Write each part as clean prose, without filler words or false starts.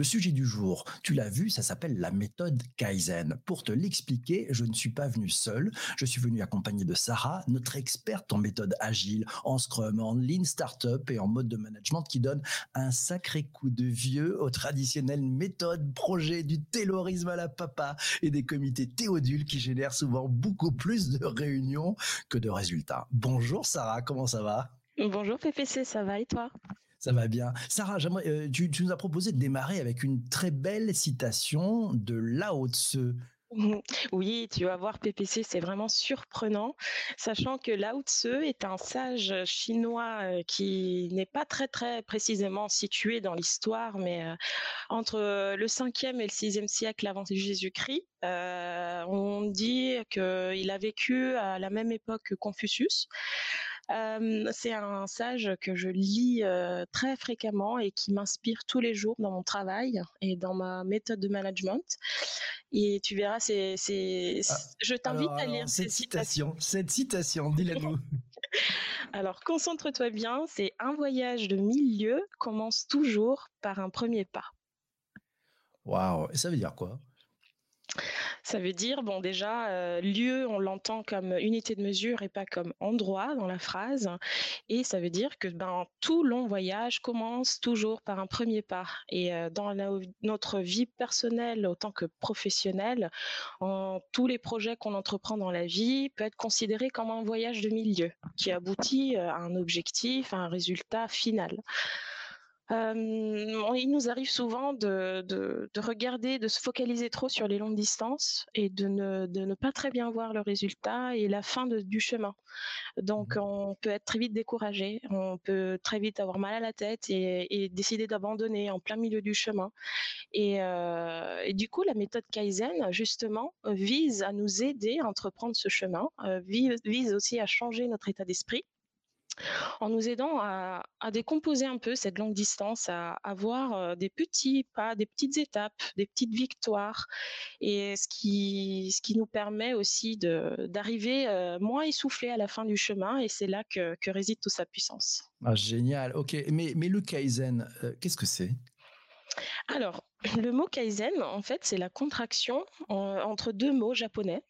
Le sujet du jour, tu l'as vu, ça s'appelle la méthode Kaizen. Pour te l'expliquer, je ne suis pas venu seul. Je suis venu accompagné de Sarah, notre experte en méthode agile, en Scrum, en Lean Startup et en mode de management qui donne un sacré coup de vieux aux traditionnelles méthodes, projets, du taylorisme à la papa et des comités théodules qui génèrent souvent beaucoup plus de réunions que de résultats. Bonjour Sarah, comment ça va ? Bonjour PPC, ça va et toi ? Ça va bien. Sarah, tu nous as proposé de démarrer avec une très belle citation de Lao Tseu. Oui, tu vas voir PPC, c'est vraiment surprenant, sachant que Lao Tseu est un sage chinois qui n'est pas très très précisément situé dans l'histoire, mais entre le 5e et le 6e siècle avant Jésus-Christ, on dit qu'il a vécu à la même époque que Confucius. C'est un sage que je lis très fréquemment et qui m'inspire tous les jours dans mon travail et dans ma méthode de management. Et tu verras, je t'invite à lire cette citation. Cette citation, dis-la nous. Alors, concentre-toi bien, c'est un voyage de 1000 lieues commence toujours par un premier pas. Waouh, et ça veut dire quoi ? Ça veut dire, bon déjà, lieu, on l'entend comme unité de mesure et pas comme endroit dans la phrase. Et ça veut dire que tout long voyage commence toujours par un premier pas. Et dans notre vie personnelle autant que professionnelle, tous les projets qu'on entreprend dans la vie peut être considéré comme un voyage de 1000 lieues qui aboutit à un objectif, à un résultat final. Il nous arrive souvent de regarder, de se focaliser trop sur les longues distances et de ne pas très bien voir le résultat et la fin du chemin. Donc, on peut être très vite découragé, on peut très vite avoir mal à la tête et décider d'abandonner en plein milieu du chemin. Et du coup, la méthode Kaizen, justement, vise à nous aider à entreprendre ce chemin, vise aussi à changer notre état d'esprit, en nous aidant à décomposer un peu cette longue distance, à avoir des petits pas, des petites étapes, des petites victoires, et ce qui nous permet aussi d'arriver moins essoufflé à la fin du chemin, et c'est là que réside toute sa puissance. Ah, génial, ok. Mais le Kaizen, qu'est-ce que c'est ? Alors, le mot Kaizen, en fait, c'est la contraction entre deux mots japonais.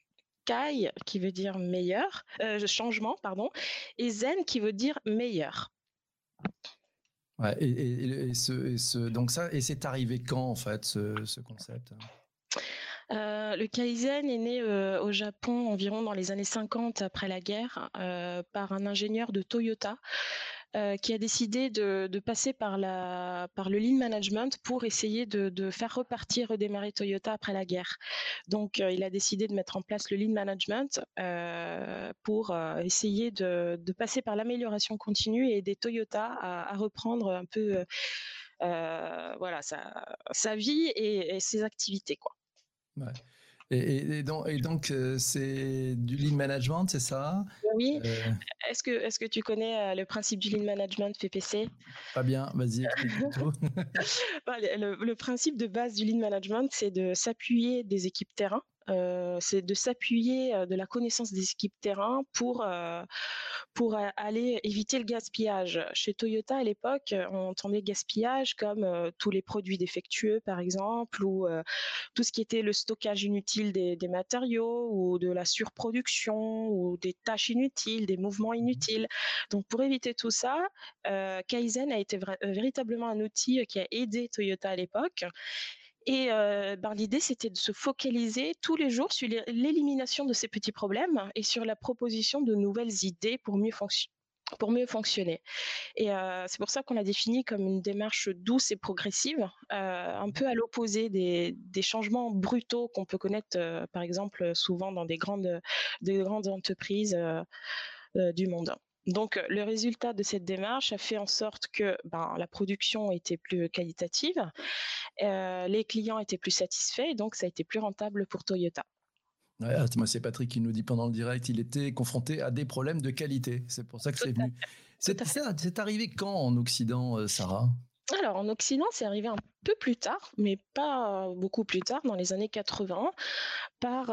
Kai qui veut dire meilleur, changement, pardon, et Zen qui veut dire meilleur. Ouais, et c'est arrivé quand en fait ce concept ? Le Kaizen est né au Japon environ dans les années 50 après la guerre par un ingénieur de Toyota qui a décidé de passer par le Lean Management pour essayer de faire redémarrer Toyota après la guerre. Donc, il a décidé de mettre en place le Lean Management pour essayer de passer par l'amélioration continue et aider Toyota à reprendre un peu sa vie et ses activités, quoi. Ouais. Et donc, c'est du lean management, c'est ça ? Oui. Est-ce que tu connais le principe du lean management PPC ? Pas bien, vas-y, explique tout. Le principe de base du lean management, c'est de s'appuyer des équipes terrain. C'est de s'appuyer de la connaissance des équipes terrain pour aller éviter le gaspillage. Chez Toyota, à l'époque, on entendait gaspillage comme tous les produits défectueux, par exemple, ou tout ce qui était le stockage inutile des matériaux, ou de la surproduction, ou des tâches inutiles, des mouvements inutiles. Donc, pour éviter tout ça, Kaizen a été véritablement un outil qui a aidé Toyota à l'époque. Et l'idée, c'était de se focaliser tous les jours sur l'élimination de ces petits problèmes et sur la proposition de nouvelles idées pour mieux fonctionner. Et c'est pour ça qu'on l'a défini comme une démarche douce et progressive, un peu à l'opposé des changements brutaux qu'on peut connaître, par exemple, souvent dans des grandes entreprises du monde. Donc, le résultat de cette démarche a fait en sorte que la production était plus qualitative, les clients étaient plus satisfaits, et donc ça a été plus rentable pour Toyota. Ouais, c'est Patrick qui nous dit pendant le direct, il était confronté à des problèmes de qualité. C'est pour ça que c'est venu. C'est arrivé quand en Occident, Sarah ? Alors, en Occident, c'est arrivé un peu plus tard, mais pas beaucoup plus tard, dans les années 80, par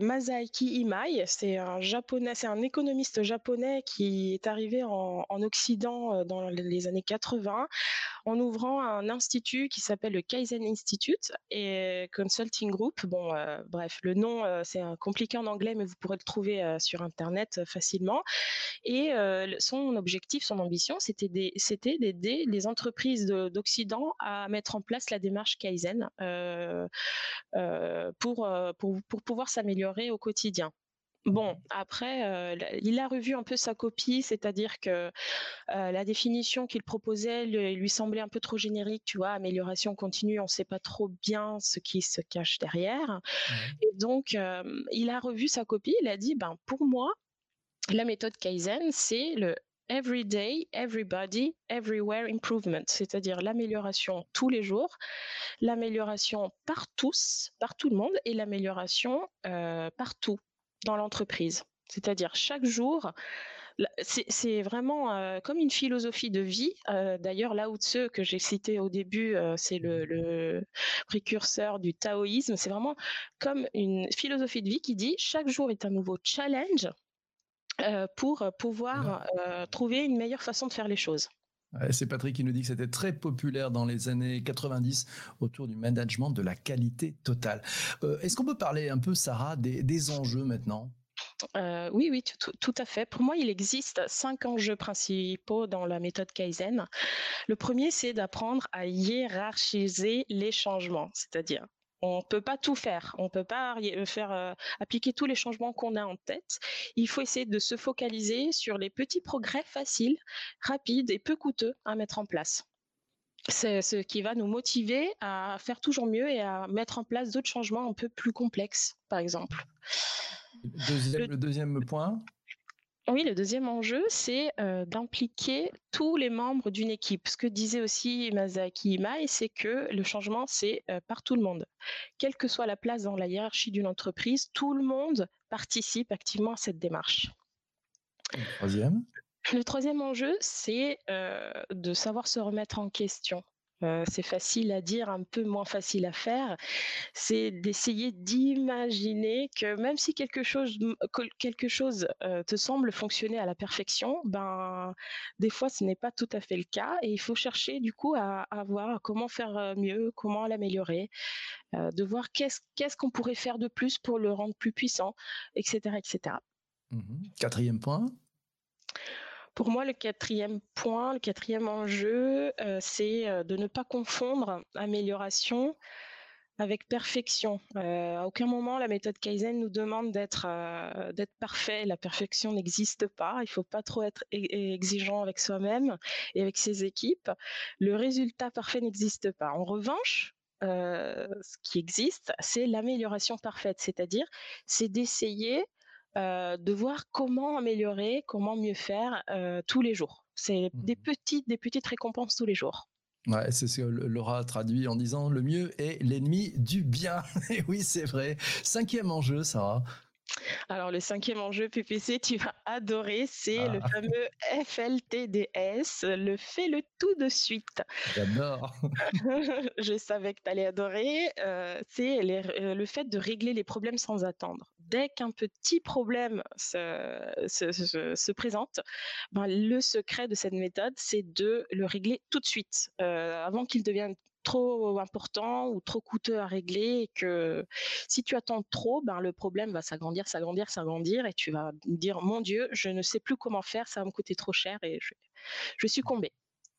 Masaaki Imai. C'est un japonais, c'est un économiste japonais qui est arrivé en Occident dans les années 80 en ouvrant un institut qui s'appelle le Kaizen Institute and Consulting Group. Bon, bref, le nom, c'est compliqué en anglais, mais vous pourrez le trouver sur Internet facilement. Et son objectif, son ambition, c'était d'aider les entreprises d'Occident à mettre en place la démarche Kaizen pour pouvoir s'améliorer au quotidien. Bon, après, il a revu un peu sa copie, c'est-à-dire que la définition qu'il proposait lui semblait un peu trop générique, tu vois, amélioration continue, on ne sait pas trop bien ce qui se cache derrière. Mmh. Et donc, il a revu sa copie, il a dit, ben, pour moi, la méthode Kaizen, c'est le Every day, everybody, everywhere improvement, c'est-à-dire l'amélioration tous les jours, l'amélioration par tous, par tout le monde, et l'amélioration partout dans l'entreprise. C'est-à-dire chaque jour, c'est vraiment comme une philosophie de vie. D'ailleurs, Lao Tseu, que j'ai cité au début, c'est le précurseur du taoïsme. C'est vraiment comme une philosophie de vie qui dit chaque jour est un nouveau challenge pour pouvoir trouver une meilleure façon de faire les choses. Ouais, c'est Patrick qui nous dit que c'était très populaire dans les années 90 autour du management de la qualité totale. Est-ce qu'on peut parler un peu, Sarah, des enjeux maintenant ? Oui, tout à fait. Pour moi, il existe 5 enjeux principaux dans la méthode Kaizen. Le premier, c'est d'apprendre à hiérarchiser les changements, c'est-à-dire on ne peut pas tout faire, on ne peut pas faire appliquer tous les changements qu'on a en tête. Il faut essayer de se focaliser sur les petits progrès faciles, rapides et peu coûteux à mettre en place. C'est ce qui va nous motiver à faire toujours mieux et à mettre en place d'autres changements un peu plus complexes, par exemple. Le deuxième point ? Oui, le deuxième enjeu, c'est d'impliquer tous les membres d'une équipe. Ce que disait aussi Masaaki Imai, c'est que le changement, c'est par tout le monde. Quelle que soit la place dans la hiérarchie d'une entreprise, tout le monde participe activement à cette démarche. Le troisième enjeu, c'est de savoir se remettre en question. C'est facile à dire, un peu moins facile à faire, c'est d'essayer d'imaginer que même si quelque chose te semble fonctionner à la perfection, ben, des fois ce n'est pas tout à fait le cas et il faut chercher du coup à voir comment faire mieux, comment l'améliorer, de voir qu'est-ce qu'on pourrait faire de plus pour le rendre plus puissant, etc. etc. Mmh. Quatrième point. Pour moi, le quatrième enjeu, c'est de ne pas confondre amélioration avec perfection. À aucun moment, la méthode Kaizen nous demande d'être parfait. La perfection n'existe pas. Il ne faut pas trop être exigeant avec soi-même et avec ses équipes. Le résultat parfait n'existe pas. En revanche, ce qui existe, c'est l'amélioration parfaite, c'est-à-dire c'est d'essayer de voir comment améliorer, comment mieux faire tous les jours. C'est des petites récompenses tous les jours. Ouais, c'est ce que Laura traduit en disant « le mieux est l'ennemi du bien ». Et oui, c'est vrai. 5e enjeu, Sarah. Alors, le 5e enjeu, PPC, tu vas adorer, c'est le fameux FLTDS, le fais-le tout de suite. J'adore. Je savais que tu allais adorer. C'est le fait de régler les problèmes sans attendre. Dès qu'un petit problème se présente, ben, le secret de cette méthode, c'est de le régler tout de suite, avant qu'il devienne trop important ou trop coûteux à régler, et que si tu attends trop, ben le problème va s'agrandir et tu vas dire mon Dieu, je ne sais plus comment faire, ça va me coûter trop cher et je vais succomber.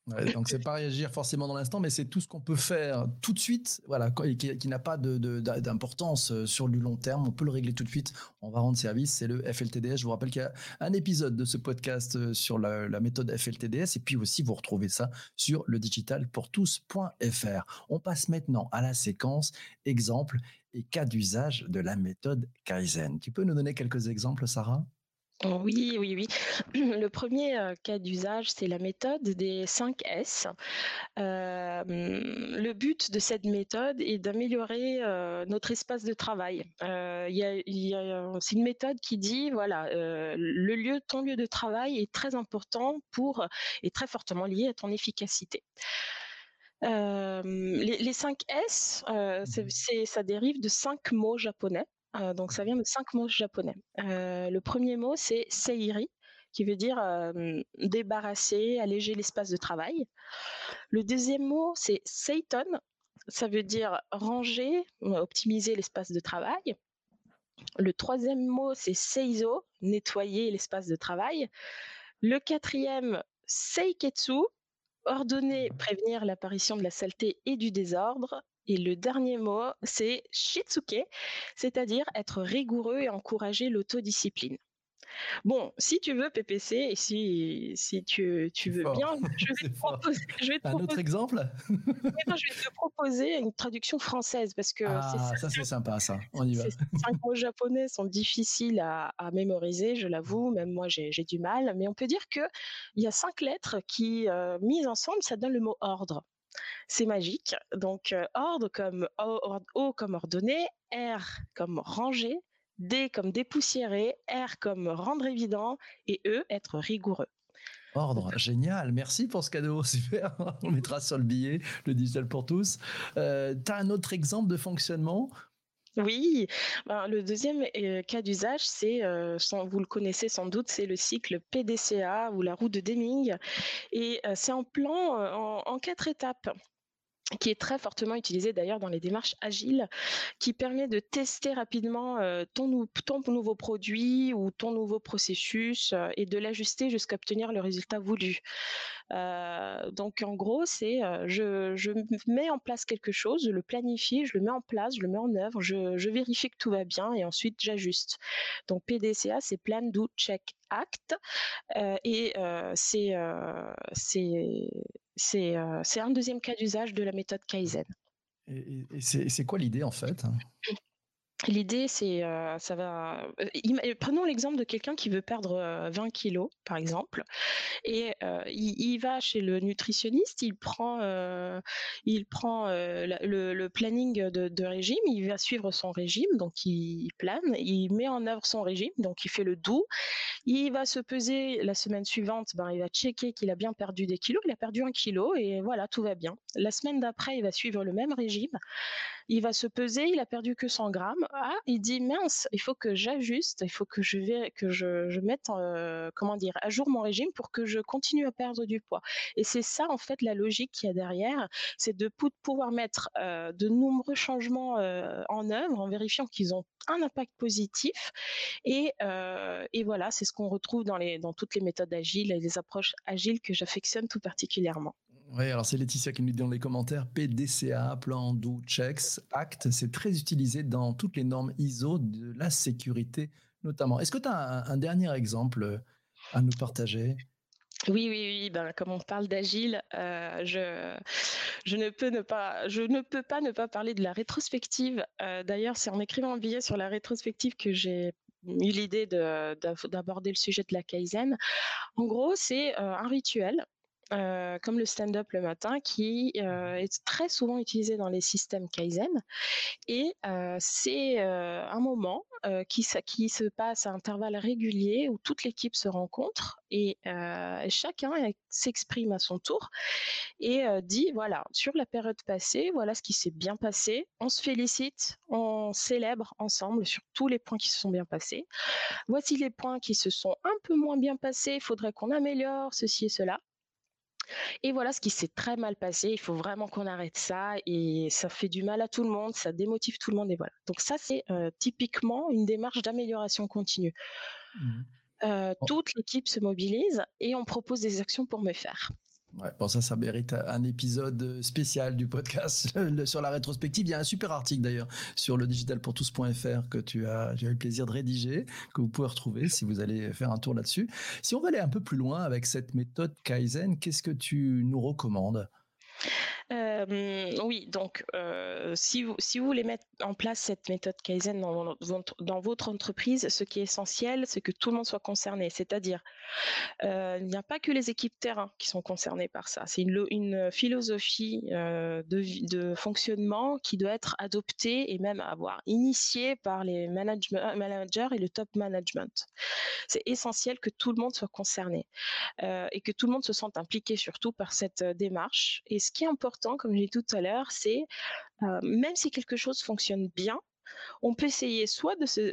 Ouais, donc c'est pas réagir forcément dans l'instant, mais c'est tout ce qu'on peut faire tout de suite, voilà, qui n'a pas d'importance sur du long terme, on peut le régler tout de suite, on va rendre service, c'est le FLTDS. Je vous rappelle qu'il y a un épisode de ce podcast sur la méthode FLTDS, et puis aussi vous retrouvez ça sur le digitalpourtous.fr. On passe maintenant à la séquence exemples et cas d'usage de la méthode Kaizen. Tu peux nous donner quelques exemples, Sarah ? Oui. Le premier cas d'usage, c'est la méthode des 5 S. Le but de cette méthode est d'améliorer notre espace de travail. C'est une méthode qui dit, voilà, ton lieu de travail est très important et très fortement lié à ton efficacité. Les 5 S, ça dérive de 5 mots japonais. Donc, ça vient de 5 mots japonais. Le premier mot, c'est Seiri, qui veut dire débarrasser, alléger l'espace de travail. Le deuxième mot, c'est Seiton, ça veut dire ranger, optimiser l'espace de travail. Le troisième mot, c'est Seiso, nettoyer l'espace de travail. Le quatrième, Seiketsu, ordonner, prévenir l'apparition de la saleté et du désordre. Et le dernier mot, c'est shitsuke, c'est-à-dire être rigoureux et encourager l'autodiscipline. Bon, si tu veux PPC, et si tu veux bien, je vais te proposer un autre exemple. Moi, je vais te proposer une traduction française parce que ça c'est sympa ça. On y va. Ces 5 mots japonais sont difficiles à mémoriser, je l'avoue. Même moi, j'ai du mal. Mais on peut dire que il y a 5 lettres qui mises ensemble, ça donne le mot ordre. C'est magique. Donc ordre comme O comme ordonné, R comme rangé. D comme dépoussiérer, R comme rendre évident et E, être rigoureux. Ordre, génial, merci pour ce cadeau, super, on mettra sur le billet, le digital pour tous. Tu as un autre exemple de fonctionnement ? Oui, le deuxième cas d'usage, c'est, vous le connaissez sans doute, c'est le cycle PDCA ou la roue de Deming. Et c'est en plan en 4 étapes, qui est très fortement utilisé d'ailleurs dans les démarches agiles, qui permet de tester rapidement ton nouveau produit ou ton nouveau processus et de l'ajuster jusqu'à obtenir le résultat voulu. Donc en gros, c'est je mets en place quelque chose, je le planifie, je le mets en place, je le mets en œuvre, je vérifie que tout va bien et ensuite j'ajuste. Donc PDCA, c'est plan, do, check, act. C'est un deuxième cas d'usage de la méthode Kaizen. Et c'est quoi l'idée en fait ? L'idée, c'est... prenons l'exemple de quelqu'un qui veut perdre 20 kilos, par exemple, et il va chez le nutritionniste, il prend le planning de régime, il va suivre son régime, donc il plane, il met en œuvre son régime, donc il fait le do, il va se peser la semaine suivante, il va checker qu'il a bien perdu des kilos, il a perdu 1 kilo, et voilà, tout va bien. La semaine d'après, il va suivre le même régime, il va se peser, il a perdu que 100 grammes, il dit mince, il faut que j'ajuste, il faut que je mette à jour mon régime pour que je continue à perdre du poids. Et c'est ça en fait la logique qu'il y a derrière, c'est de pouvoir mettre de nombreux changements en œuvre en vérifiant qu'ils ont un impact positif. Et voilà, c'est ce qu'on retrouve dans toutes les méthodes agiles et les approches agiles que j'affectionne tout particulièrement. Oui, alors c'est Laetitia qui nous dit dans les commentaires, PDCA, plan, do, checks, act, c'est très utilisé dans toutes les normes ISO de la sécurité notamment. Est-ce que tu as un dernier exemple à nous partager ? Oui, comme on parle d'agile, je ne peux pas parler de la rétrospective. D'ailleurs, c'est en écrivant un billet sur la rétrospective que j'ai eu l'idée d'aborder le sujet de la Kaizen. En gros, c'est un rituel. Comme le stand-up le matin qui est très souvent utilisé dans les systèmes Kaizen et c'est un moment qui se passe à intervalles réguliers où toute l'équipe se rencontre et chacun s'exprime à son tour et dit voilà, sur la période passée, voilà ce qui s'est bien passé, on se félicite, on célèbre ensemble sur tous les points qui se sont bien passés, voici les points qui se sont un peu moins bien passés, il faudrait qu'on améliore ceci et cela. Et voilà ce qui s'est très mal passé, il faut vraiment qu'on arrête ça et ça fait du mal à tout le monde, ça démotive tout le monde et voilà. Donc ça c'est typiquement une démarche d'amélioration continue. Toute l'équipe se mobilise et on propose des actions pour mieux faire. Ouais, bon, ça mérite un épisode spécial du podcast sur la rétrospective. Il y a un super article d'ailleurs sur le digitalpourtous.fr que j'ai eu le plaisir de rédiger, que vous pouvez retrouver si vous allez faire un tour là-dessus. Si on veut aller un peu plus loin avec cette méthode Kaizen, qu'est-ce que tu nous recommandes ? Oui, donc si vous voulez mettre en place cette méthode Kaizen dans votre entreprise, ce qui est essentiel, c'est que tout le monde soit concerné. C'est-à-dire, il n'y a pas que les équipes terrain qui sont concernées par ça. C'est une philosophie de fonctionnement qui doit être adoptée et même avoir initiée par les managers et le top management. C'est essentiel que tout le monde soit concerné et que tout le monde se sente impliqué surtout par cette démarche. Et ce qui est important, important, comme j'ai dit tout à l'heure, c'est même si quelque chose fonctionne bien, on peut essayer soit de se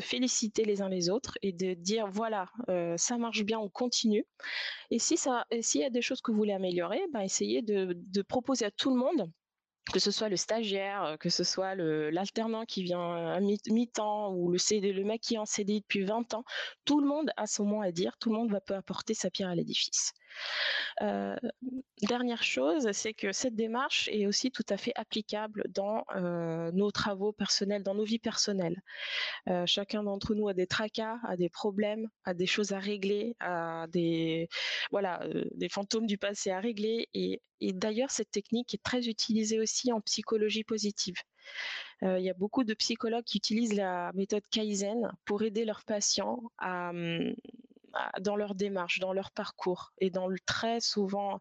féliciter les uns les autres et de dire voilà, ça marche bien, on continue. Et s'il y a des choses que vous voulez améliorer, ben, essayez de proposer à tout le monde, que ce soit le stagiaire, que ce soit l'alternant qui vient à mi-temps ou le mec qui est en CDI depuis 20 ans, tout le monde a son mot à dire, tout le monde peut apporter sa pierre à l'édifice. Dernière chose, c'est que cette démarche est aussi tout à fait applicable dans nos travaux personnels, dans nos vies personnelles. Chacun d'entre nous a des tracas, a des problèmes, a des choses à régler, a des fantômes du passé à régler. Et d'ailleurs, cette technique est très utilisée aussi en psychologie positive. Il y a beaucoup de psychologues qui utilisent la méthode Kaizen pour aider leurs patients dans leur démarche, dans leur parcours et dans leur très souvent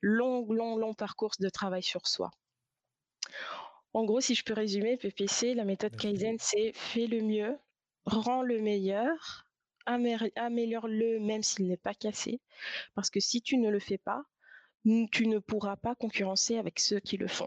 long parcours de travail sur soi. En gros, si je peux résumer, PPC, la méthode Kaizen, c'est fais le mieux, rends le meilleur, améliore-le même s'il n'est pas cassé, parce que si tu ne le fais pas, tu ne pourras pas concurrencer avec ceux qui le font.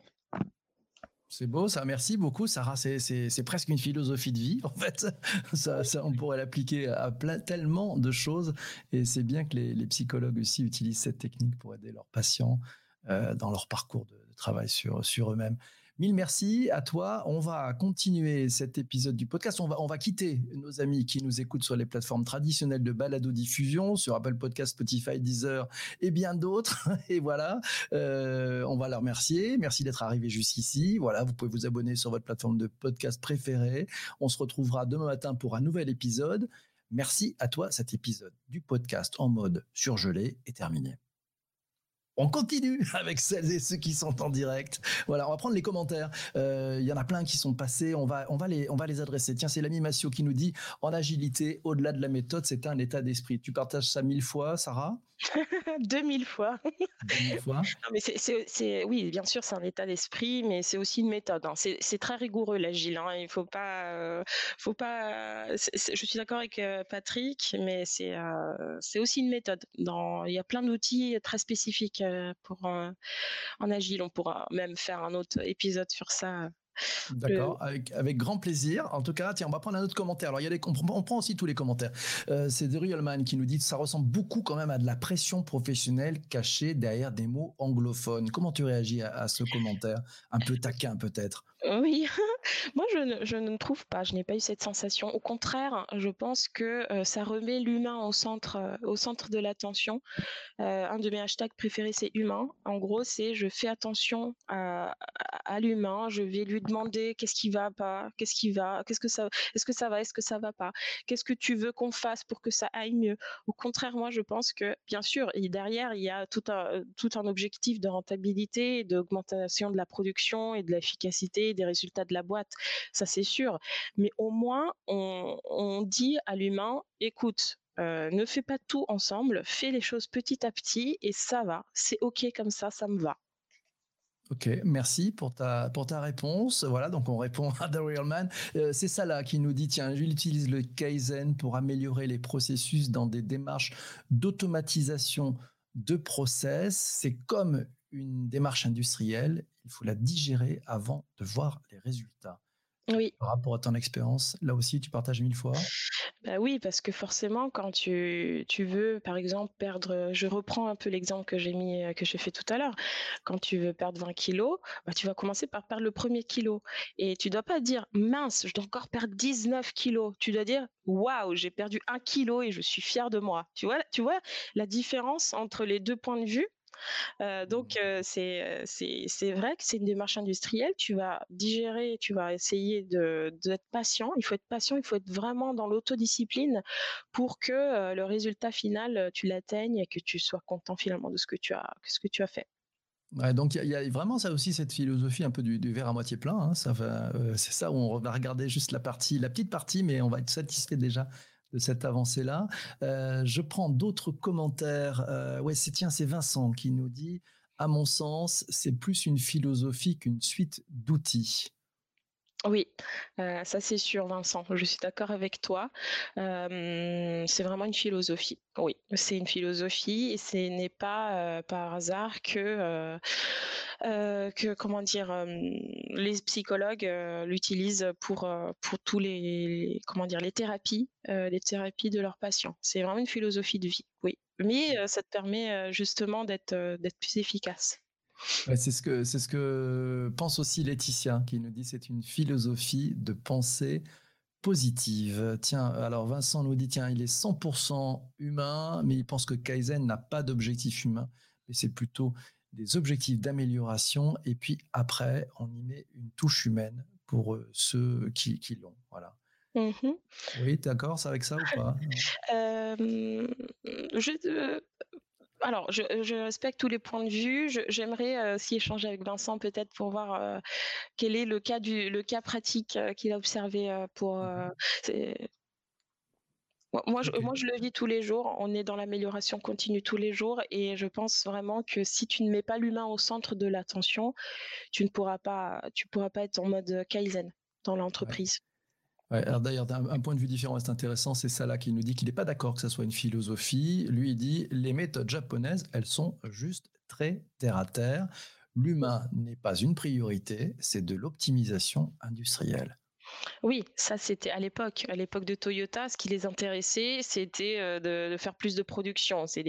C'est beau ça, merci beaucoup Sarah, c'est presque une philosophie de vie en fait, ça on pourrait l'appliquer à tellement de choses et c'est bien que les psychologues aussi utilisent cette technique pour aider leurs patients dans leur parcours de travail sur eux-mêmes. Mille merci à toi. On va continuer cet épisode du podcast. On va quitter nos amis qui nous écoutent sur les plateformes traditionnelles de balado-diffusion, sur Apple Podcast, Spotify, Deezer et bien d'autres. Et voilà, on va leur remercier. Merci d'être arrivé jusqu'ici. Voilà, vous pouvez vous abonner sur votre plateforme de podcast préférée. On se retrouvera demain matin pour un nouvel épisode. Merci à toi. Cet épisode du podcast en mode surgelé est terminé. On continue avec celles et ceux qui sont en direct. Voilà, on va prendre les commentaires. Il y en a plein qui sont passés. On va les adresser. Tiens, c'est l'ami Massio qui nous dit « En agilité, au-delà de la méthode, c'est un état d'esprit ». Tu partages ça 1000 fois, Sarah ? 2000 fois. 2000 fois. Non, mais oui, bien sûr, c'est un état d'esprit, mais c'est aussi une méthode. Hein. C'est très rigoureux, l'agile. Hein. Il faut pas. Je suis d'accord avec Patrick, mais c'est aussi une méthode. Il y a plein d'outils très spécifiques en agile. On pourra même faire un autre épisode sur ça. D'accord, avec grand plaisir. En tout cas, tiens, on va prendre un autre commentaire. Alors, on prend aussi tous les commentaires. C'est de Riolman qui nous dit que ça ressemble beaucoup quand même à de la pression professionnelle cachée derrière des mots anglophones. Comment tu réagis à ce commentaire ? Un peu taquin peut-être ? Oui, moi je ne trouve pas, je n'ai pas eu cette sensation. Au contraire, je pense que ça remet l'humain au centre de l'attention. Un de mes hashtags préférés, c'est humain. En gros, c'est je fais attention à l'humain, je vais lui demander qu'est-ce qui va pas, est-ce que ça va, est-ce que ça va pas, qu'est-ce que tu veux qu'on fasse pour que ça aille mieux. Au contraire, moi je pense que, bien sûr, derrière il y a tout un objectif de rentabilité, d'augmentation de la production et de l'efficacité, des résultats de la boîte, ça c'est sûr, mais au moins on dit à l'humain, écoute, ne fais pas tout ensemble, fais les choses petit à petit et ça va, c'est ok comme ça, ça me va. Ok, merci pour ta réponse. Voilà, donc on répond à The Real Man. C'est Salah qui nous dit, tiens, j'utilise le Kaizen pour améliorer les processus dans des démarches d'automatisation de process. C'est comme une démarche industrielle, il faut la digérer avant de voir les résultats. Oui. Par rapport à ton expérience, là aussi, tu partages 1000 fois. Bah oui, parce que forcément, quand tu veux, par exemple, perdre... Je reprends un peu l'exemple que j'ai fait tout à l'heure. Quand tu veux perdre 20 kilos, bah, tu vas commencer par perdre le premier kilo. Et tu ne dois pas dire « Mince, je dois encore perdre 19 kilos ». Tu dois dire « Waouh, j'ai perdu 1 kilo et je suis fière de moi ». Tu vois la différence entre les deux points de vue. Donc c'est vrai que c'est une démarche industrielle, tu vas digérer, tu vas essayer d'être patient, il faut être vraiment dans l'autodiscipline pour que le résultat final, tu l'atteignes et que tu sois content finalement de ce que tu as fait. Ouais, donc il y a vraiment ça aussi, cette philosophie un peu du verre à moitié plein, hein, c'est ça où on va regarder juste la petite partie, mais on va être satisfait déjà de cette avancée-là. Je prends d'autres commentaires. C'est Vincent qui nous dit « À mon sens, c'est plus une philosophie qu'une suite d'outils. » Oui, ça c'est sûr, Vincent, je suis d'accord avec toi. C'est vraiment une philosophie. Oui, c'est une philosophie et ce n'est pas par hasard que comment dire, les psychologues l'utilisent pour tous les comment dire, les thérapies de leurs patients. C'est vraiment une philosophie de vie, oui. Mais ça te permet justement d'être plus efficace. Ouais, c'est ce que pense aussi Laetitia, qui nous dit que c'est une philosophie de pensée positive. Tiens, alors Vincent nous dit, tiens, il est 100% humain, mais il pense que Kaizen n'a pas d'objectif humain, mais c'est plutôt des objectifs d'amélioration. Et puis après, on y met une touche humaine pour ceux qui l'ont. Voilà. Mmh. Oui, t'es d'accord avec ça ou pas? Alors, je respecte tous les points de vue. J'aimerais aussi échanger avec Vincent peut-être pour voir quel est le cas pratique qu'il a observé pour. Moi, je le vis tous les jours. On est dans l'amélioration continue tous les jours et je pense vraiment que si tu ne mets pas l'humain au centre de l'attention, tu ne pourras pas être en mode Kaizen dans l'entreprise. Ouais. Ouais, alors d'ailleurs, un point de vue différent, c'est intéressant, c'est Salah qui nous dit qu'il n'est pas d'accord que ça soit une philosophie. Lui, il dit « Les méthodes japonaises, elles sont juste très terre-à-terre. L'humain n'est pas une priorité, c'est de l'optimisation industrielle. » Oui, ça c'était à l'époque. À l'époque de Toyota, ce qui les intéressait, c'était de faire plus de production. C'est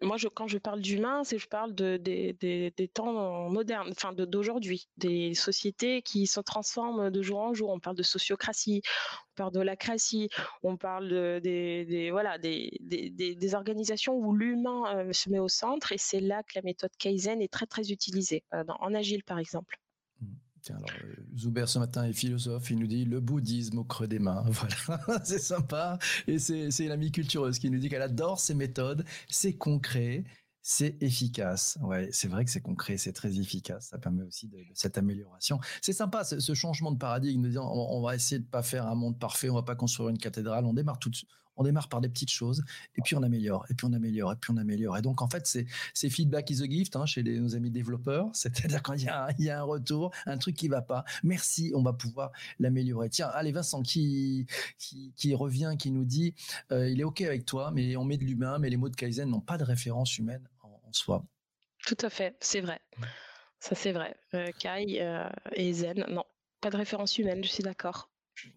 moi, quand je parle d'humain, je parle des temps modernes, enfin d'aujourd'hui, des sociétés qui se transforment de jour en jour. On parle de sociocratie, on parle d'holacratie, on parle des organisations où l'humain se met au centre et c'est là que la méthode Kaizen est très très utilisée, en agile par exemple. Alors, Zuber ce matin est philosophe, il nous dit le bouddhisme au creux des mains, voilà, c'est sympa, et c'est l'ami cultureuse qui nous dit qu'elle adore ces méthodes, c'est concret, c'est efficace. Ouais, c'est vrai que c'est concret, c'est très efficace, ça permet aussi de cette amélioration. C'est sympa ce changement de paradigme, de dire on va essayer de ne pas faire un monde parfait, on ne va pas construire une cathédrale, on démarre par des petites choses, et puis on améliore, et puis on améliore, et puis on améliore. Et donc, en fait, c'est feedback is a gift chez nos amis développeurs. C'est-à-dire quand il y a un retour, un truc qui ne va pas. Merci, on va pouvoir l'améliorer. Tiens, allez, Vincent qui revient, qui nous dit il est OK avec toi, mais on met de l'humain, mais les mots de Kaizen n'ont pas de référence humaine en soi. Tout à fait, c'est vrai. Ça, c'est vrai. Kai et Zen, non, pas de référence humaine, je suis d'accord.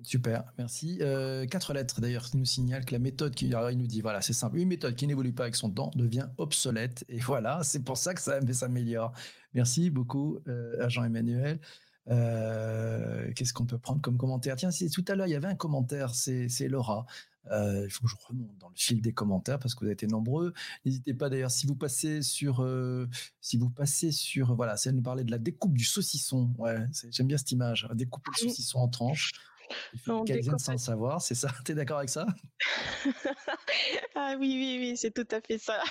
Super, merci. 4 lettres d'ailleurs nous signalent que la méthode il nous dit, voilà, c'est simple, une méthode qui n'évolue pas avec son temps devient obsolète et voilà, c'est pour ça que ça s'améliore. Merci beaucoup à Jean-Emmanuel. Qu'est-ce qu'on peut prendre comme commentaire? Tiens, tout à l'heure, il y avait un commentaire, c'est Laura. Il faut que je remonte dans le fil des commentaires parce que vous avez été nombreux. N'hésitez pas d'ailleurs si vous passez sur voilà, c'est de nous parler de la découpe du saucisson. Ouais, j'aime bien cette image, découper le saucisson en tranches. Kaizen sans le savoir, c'est ça? T'es d'accord avec ça? Ah oui, c'est tout à fait ça.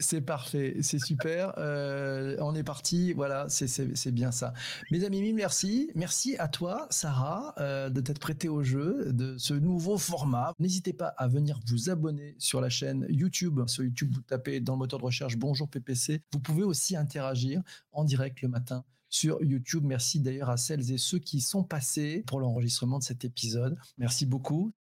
C'est parfait, c'est super. On est parti, voilà, c'est bien ça. Mes amis, mille merci. Merci à toi, Sarah, de t'être prêtée au jeu de ce nouveau format. N'hésitez pas à venir vous abonner sur la chaîne YouTube. Sur YouTube, vous tapez dans le moteur de recherche « Bonjour PPC ». Vous pouvez aussi interagir en direct le matin sur YouTube. Merci d'ailleurs à celles et ceux qui sont passés pour l'enregistrement de cet épisode. Merci beaucoup.